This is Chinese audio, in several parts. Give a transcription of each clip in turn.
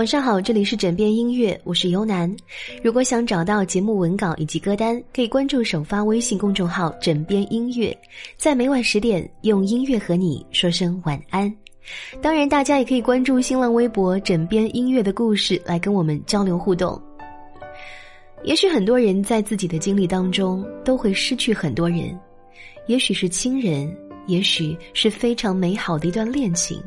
晚上好，这里是枕边音乐，我是尤南。如果想找到节目文稿以及歌单，可以关注首发微信公众号枕边音乐，在每晚10点用音乐和你说声晚安。当然大家也可以关注新浪微博枕边音乐的故事来跟我们交流互动。也许很多人在自己的经历当中都会失去很多人，也许是亲人，也许是非常美好的一段恋情。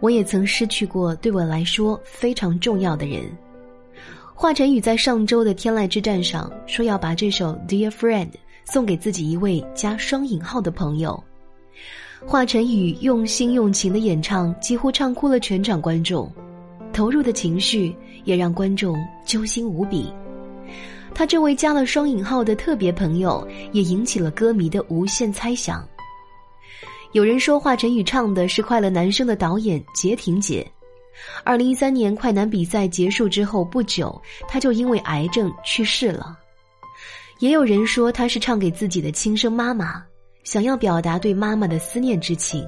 我也曾失去过对我来说非常重要的人。华晨宇在上周的天籁之战上说要把这首 Dear Friend 送给自己一位加双引号的朋友。华晨宇用心用情的演唱几乎唱哭了全场观众，投入的情绪也让观众揪心无比。他这位加了双引号的特别朋友也引起了歌迷的无限猜想。有人说华晨宇唱的是快乐男生的导演杰婷姐。2013年快男比赛结束之后不久，他就因为癌症去世了。也有人说他是唱给自己的亲生妈妈，想要表达对妈妈的思念之情。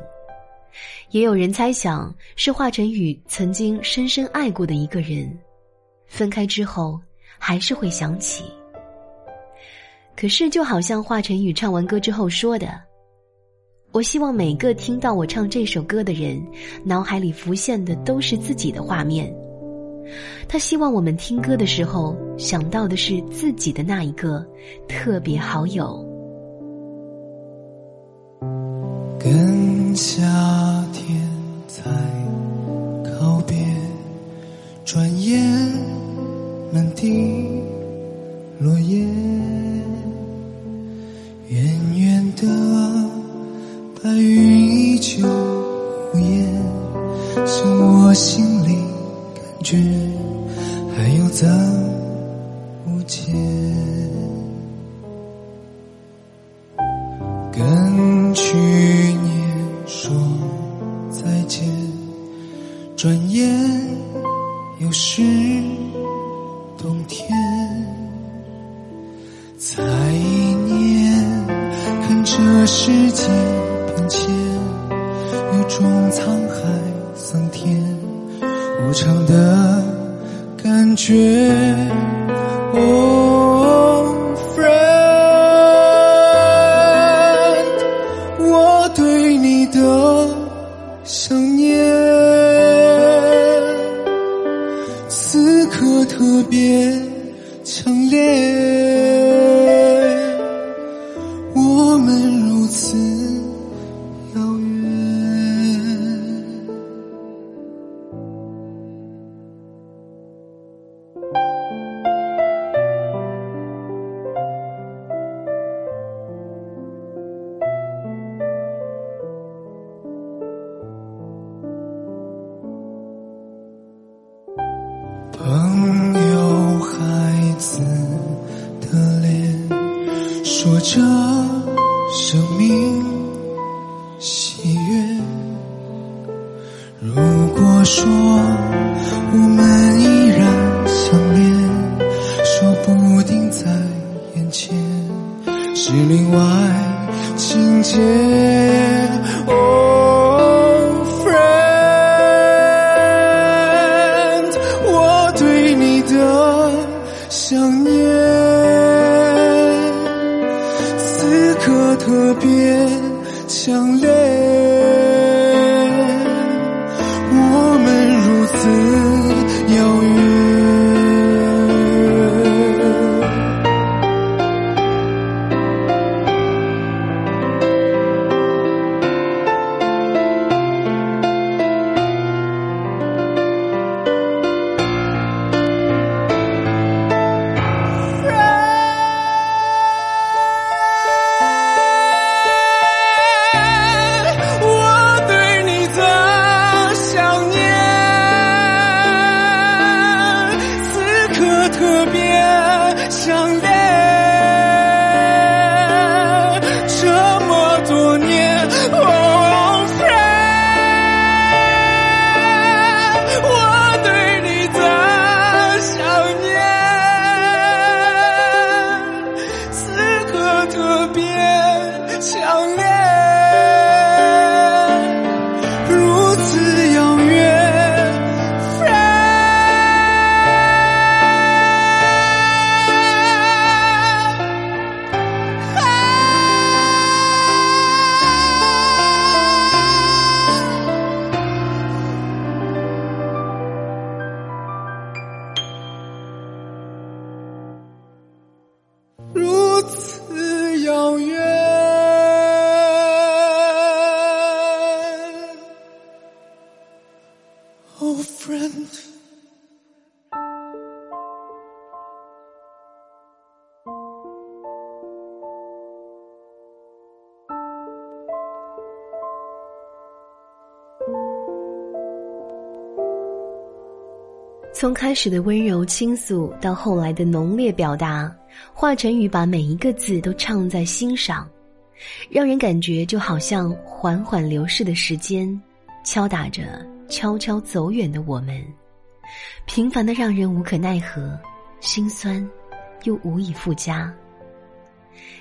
也有人猜想是华晨宇曾经深深爱过的一个人，分开之后还是会想起。可是就好像华晨宇唱完歌之后说的，我希望每个听到我唱这首歌的人，脑海里浮现的都是自己的画面。他希望我们听歌的时候，想到的是自己的那一个特别好友。跟夏天才告别，转眼满地落叶，远远的白云依旧无言，像我心里感觉还有咱无解。跟去年说再见，转眼又是冬天，才一年看这世界有种沧海桑田无常的感觉。Oh friend， 我对你的想念此刻特别强烈，我们如此说着生命喜悦。如果说我们依然相恋，说不定在眼前是另外情节。Oh friend， 我对你的想念特别强烈，我们如此遥远。如此遥远， friend。Oh, friend. [S1] 从开始的温柔倾诉到后来的浓烈表达，华晨宇把每一个字都唱在心上，让人感觉就好像缓缓流逝的时间，敲打着悄悄走远的我们，平凡的让人无可奈何，心酸又无以复加。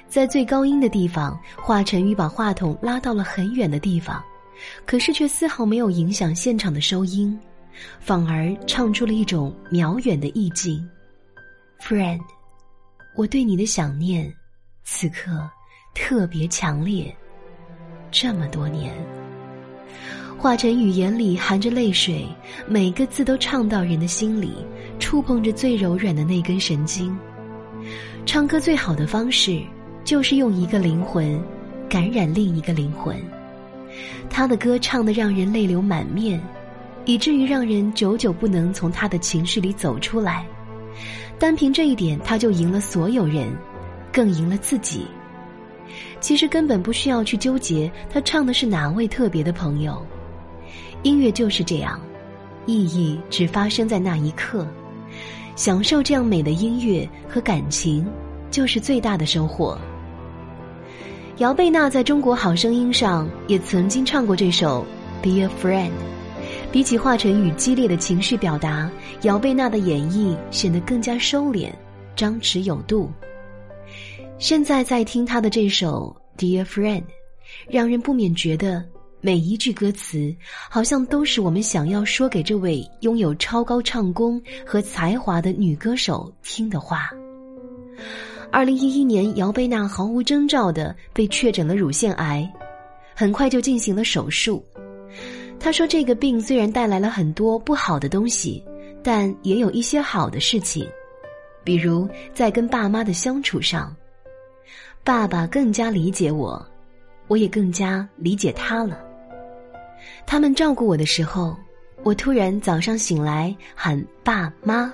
在最高音的地方，华晨宇把话筒拉到了很远的地方，可是却丝毫没有影响现场的收音，反而唱出了一种渺远的意境。 Friend， 我对你的想念此刻特别强烈，这么多年。华晨宇眼里含着泪水，每个字都唱到人的心里，触碰着最柔软的那根神经。唱歌最好的方式就是用一个灵魂感染另一个灵魂，他的歌唱得让人泪流满面，以至于让人久久不能从他的情绪里走出来。单凭这一点，他就赢了所有人，更赢了自己。其实根本不需要去纠结他唱的是哪位特别的朋友，音乐就是这样，意义只发生在那一刻，享受这样美的音乐和感情就是最大的收获。姚贝娜在中国好声音上也曾经唱过这首 Dear Friend，比起华晨宇激烈的情绪表达，姚贝娜的演绎显得更加收敛，张弛有度。现在在听她的这首 Dear Friend， 让人不免觉得每一句歌词好像都是我们想要说给这位拥有超高唱功和才华的女歌手听的话。2011年，姚贝娜毫无征兆地被确诊了乳腺癌，很快就进行了手术。他说这个病虽然带来了很多不好的东西，但也有一些好的事情，比如在跟爸妈的相处上，爸爸更加理解我，我也更加理解他了。他们照顾我的时候，我突然早上醒来喊爸妈，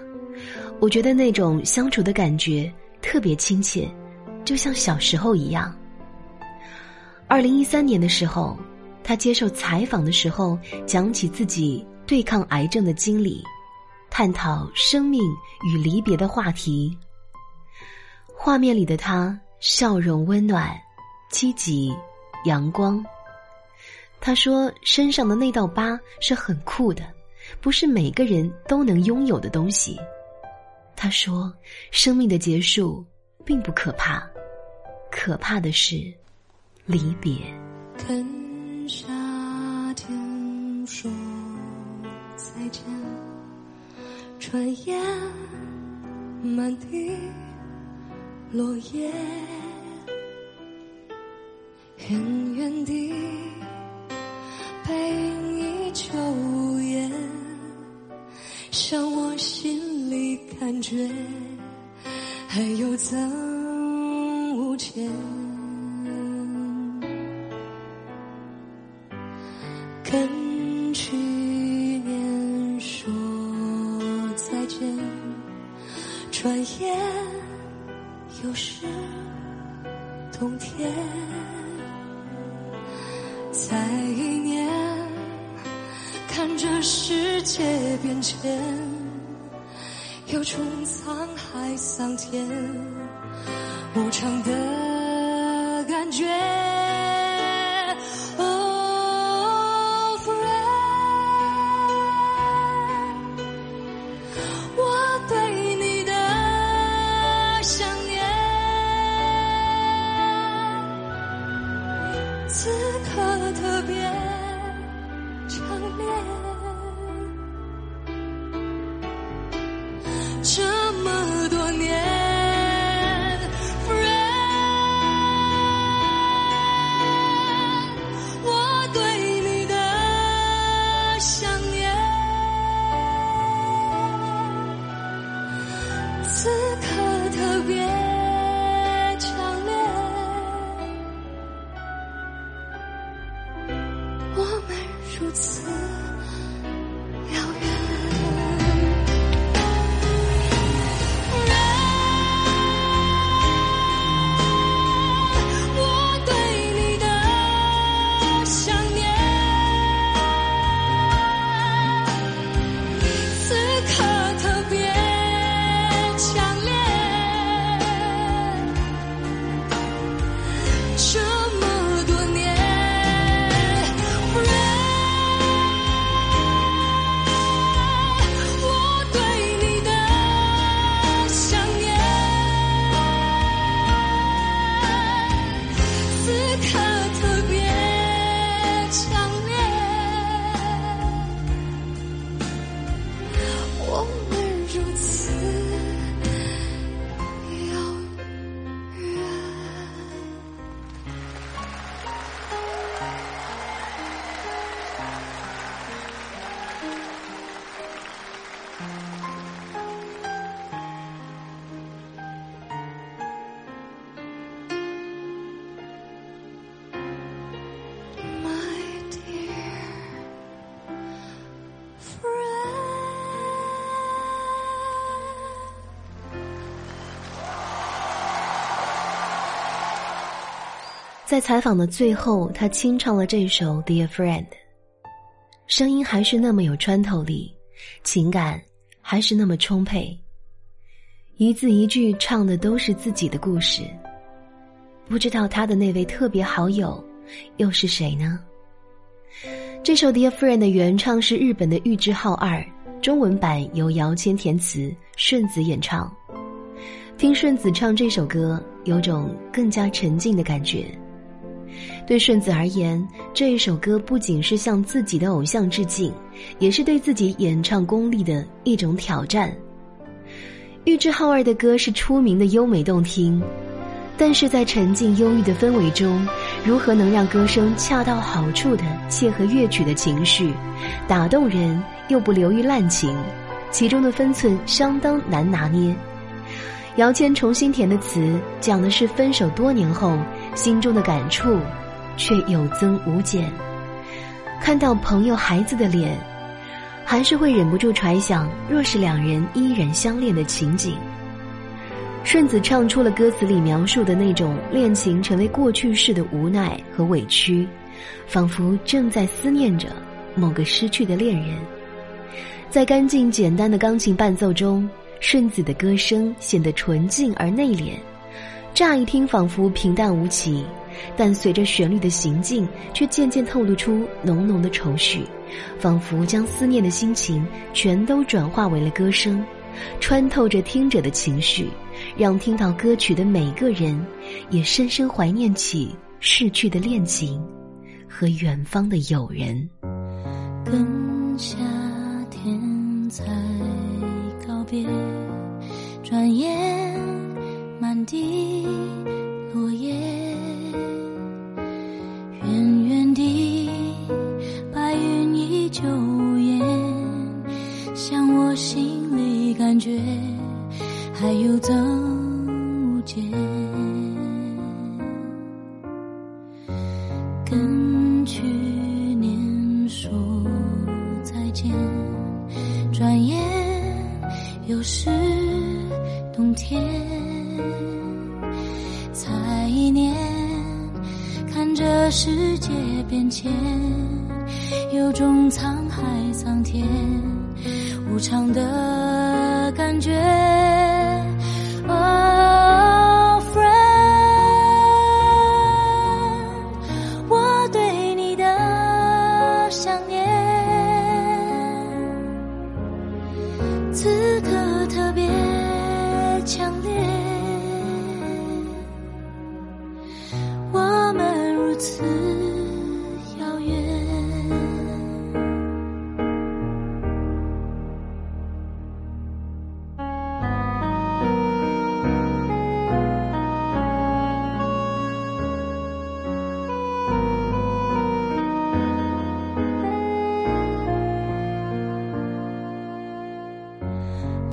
我觉得那种相处的感觉特别亲切，就像小时候一样。2013年的时候，他接受采访的时候讲起自己对抗癌症的经历，探讨生命与离别的话题。画面里的他笑容温暖，积极阳光。他说身上的那道疤是很酷的，不是每个人都能拥有的东西。他说生命的结束并不可怕，可怕的是离别。夏天说再见，转眼满地落叶，远远地背影秋叶，像我心里感觉还有增无限。跟去年说再见，转眼又是冬天，再一年看着世界变迁，有种沧海桑田无常的感觉。此刻特别强烈，这么多年 Friend， 我对你的想念此刻特别。如此遥远。在采访的最后，他清唱了这首 Dear Friend， 声音还是那么有穿透力，情感还是那么充沛，一字一句唱的都是自己的故事。不知道他的那位特别好友又是谁呢？这首 Dear Friend 的原唱是日本的玉置浩二，中文版由姚谦填词，顺子演唱。听顺子唱这首歌，有种更加沉静的感觉。对顺子而言，这一首歌不仅是向自己的偶像致敬，也是对自己演唱功力的一种挑战。玉置浩二的歌是出名的优美动听，但是在沉静忧郁的氛围中，如何能让歌声恰到好处的切合乐曲的情绪，打动人又不流于滥情，其中的分寸相当难拿捏。姚谦重新填的词，讲的是分手多年后心中的感触，却有增无减。看到朋友孩子的脸，还是会忍不住揣想若是两人依然相恋的情景。顺子唱出了歌词里描述的那种恋情成为过去式的无奈和委屈，仿佛正在思念着某个失去的恋人。在干净简单的钢琴伴奏中，顺子的歌声显得纯净而内敛，乍一听仿佛平淡无奇，但随着旋律的行进，却渐渐透露出浓浓的愁绪，仿佛将思念的心情全都转化为了歌声，穿透着听者的情绪，让听到歌曲的每个人也深深怀念起逝去的恋情和远方的友人。跟夏天才告别，转眼满地落叶，远远地白云依旧掩，像我心里感觉还有增无减。跟去年说再见，转眼又是冬天，才一年看着世界变迁，有种沧海桑田无常的感觉。Oh friend， 我对你的想念此刻特别强烈，我们如此遥远。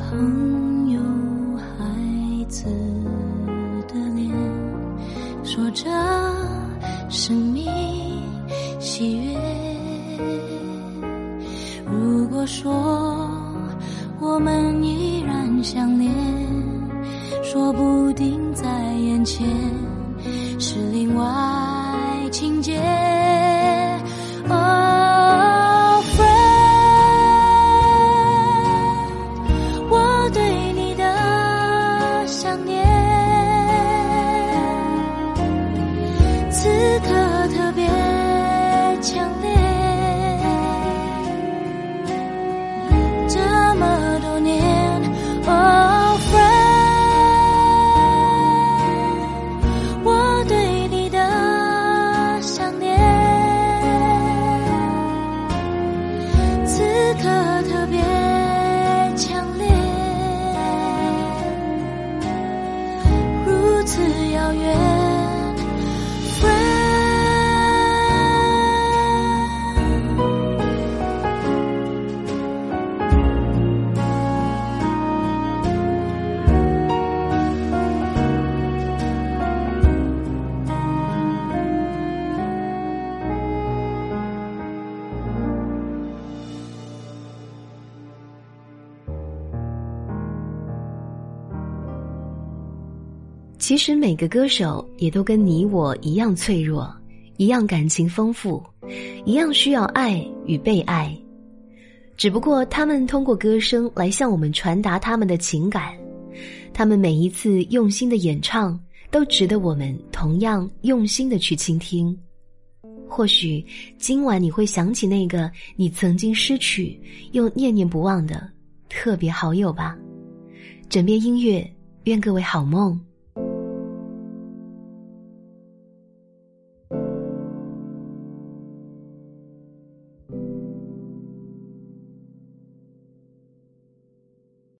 朋友孩子的脸，说着生命喜悦，如果说我们依然相恋，说不定在眼前是另外情节。想念其实每个歌手也都跟你我一样脆弱，一样感情丰富，一样需要爱与被爱，只不过他们通过歌声来向我们传达他们的情感，他们每一次用心的演唱都值得我们同样用心的去倾听。或许今晚你会想起那个你曾经失去又念念不忘的特别好友吧。枕边音乐，愿各位好梦。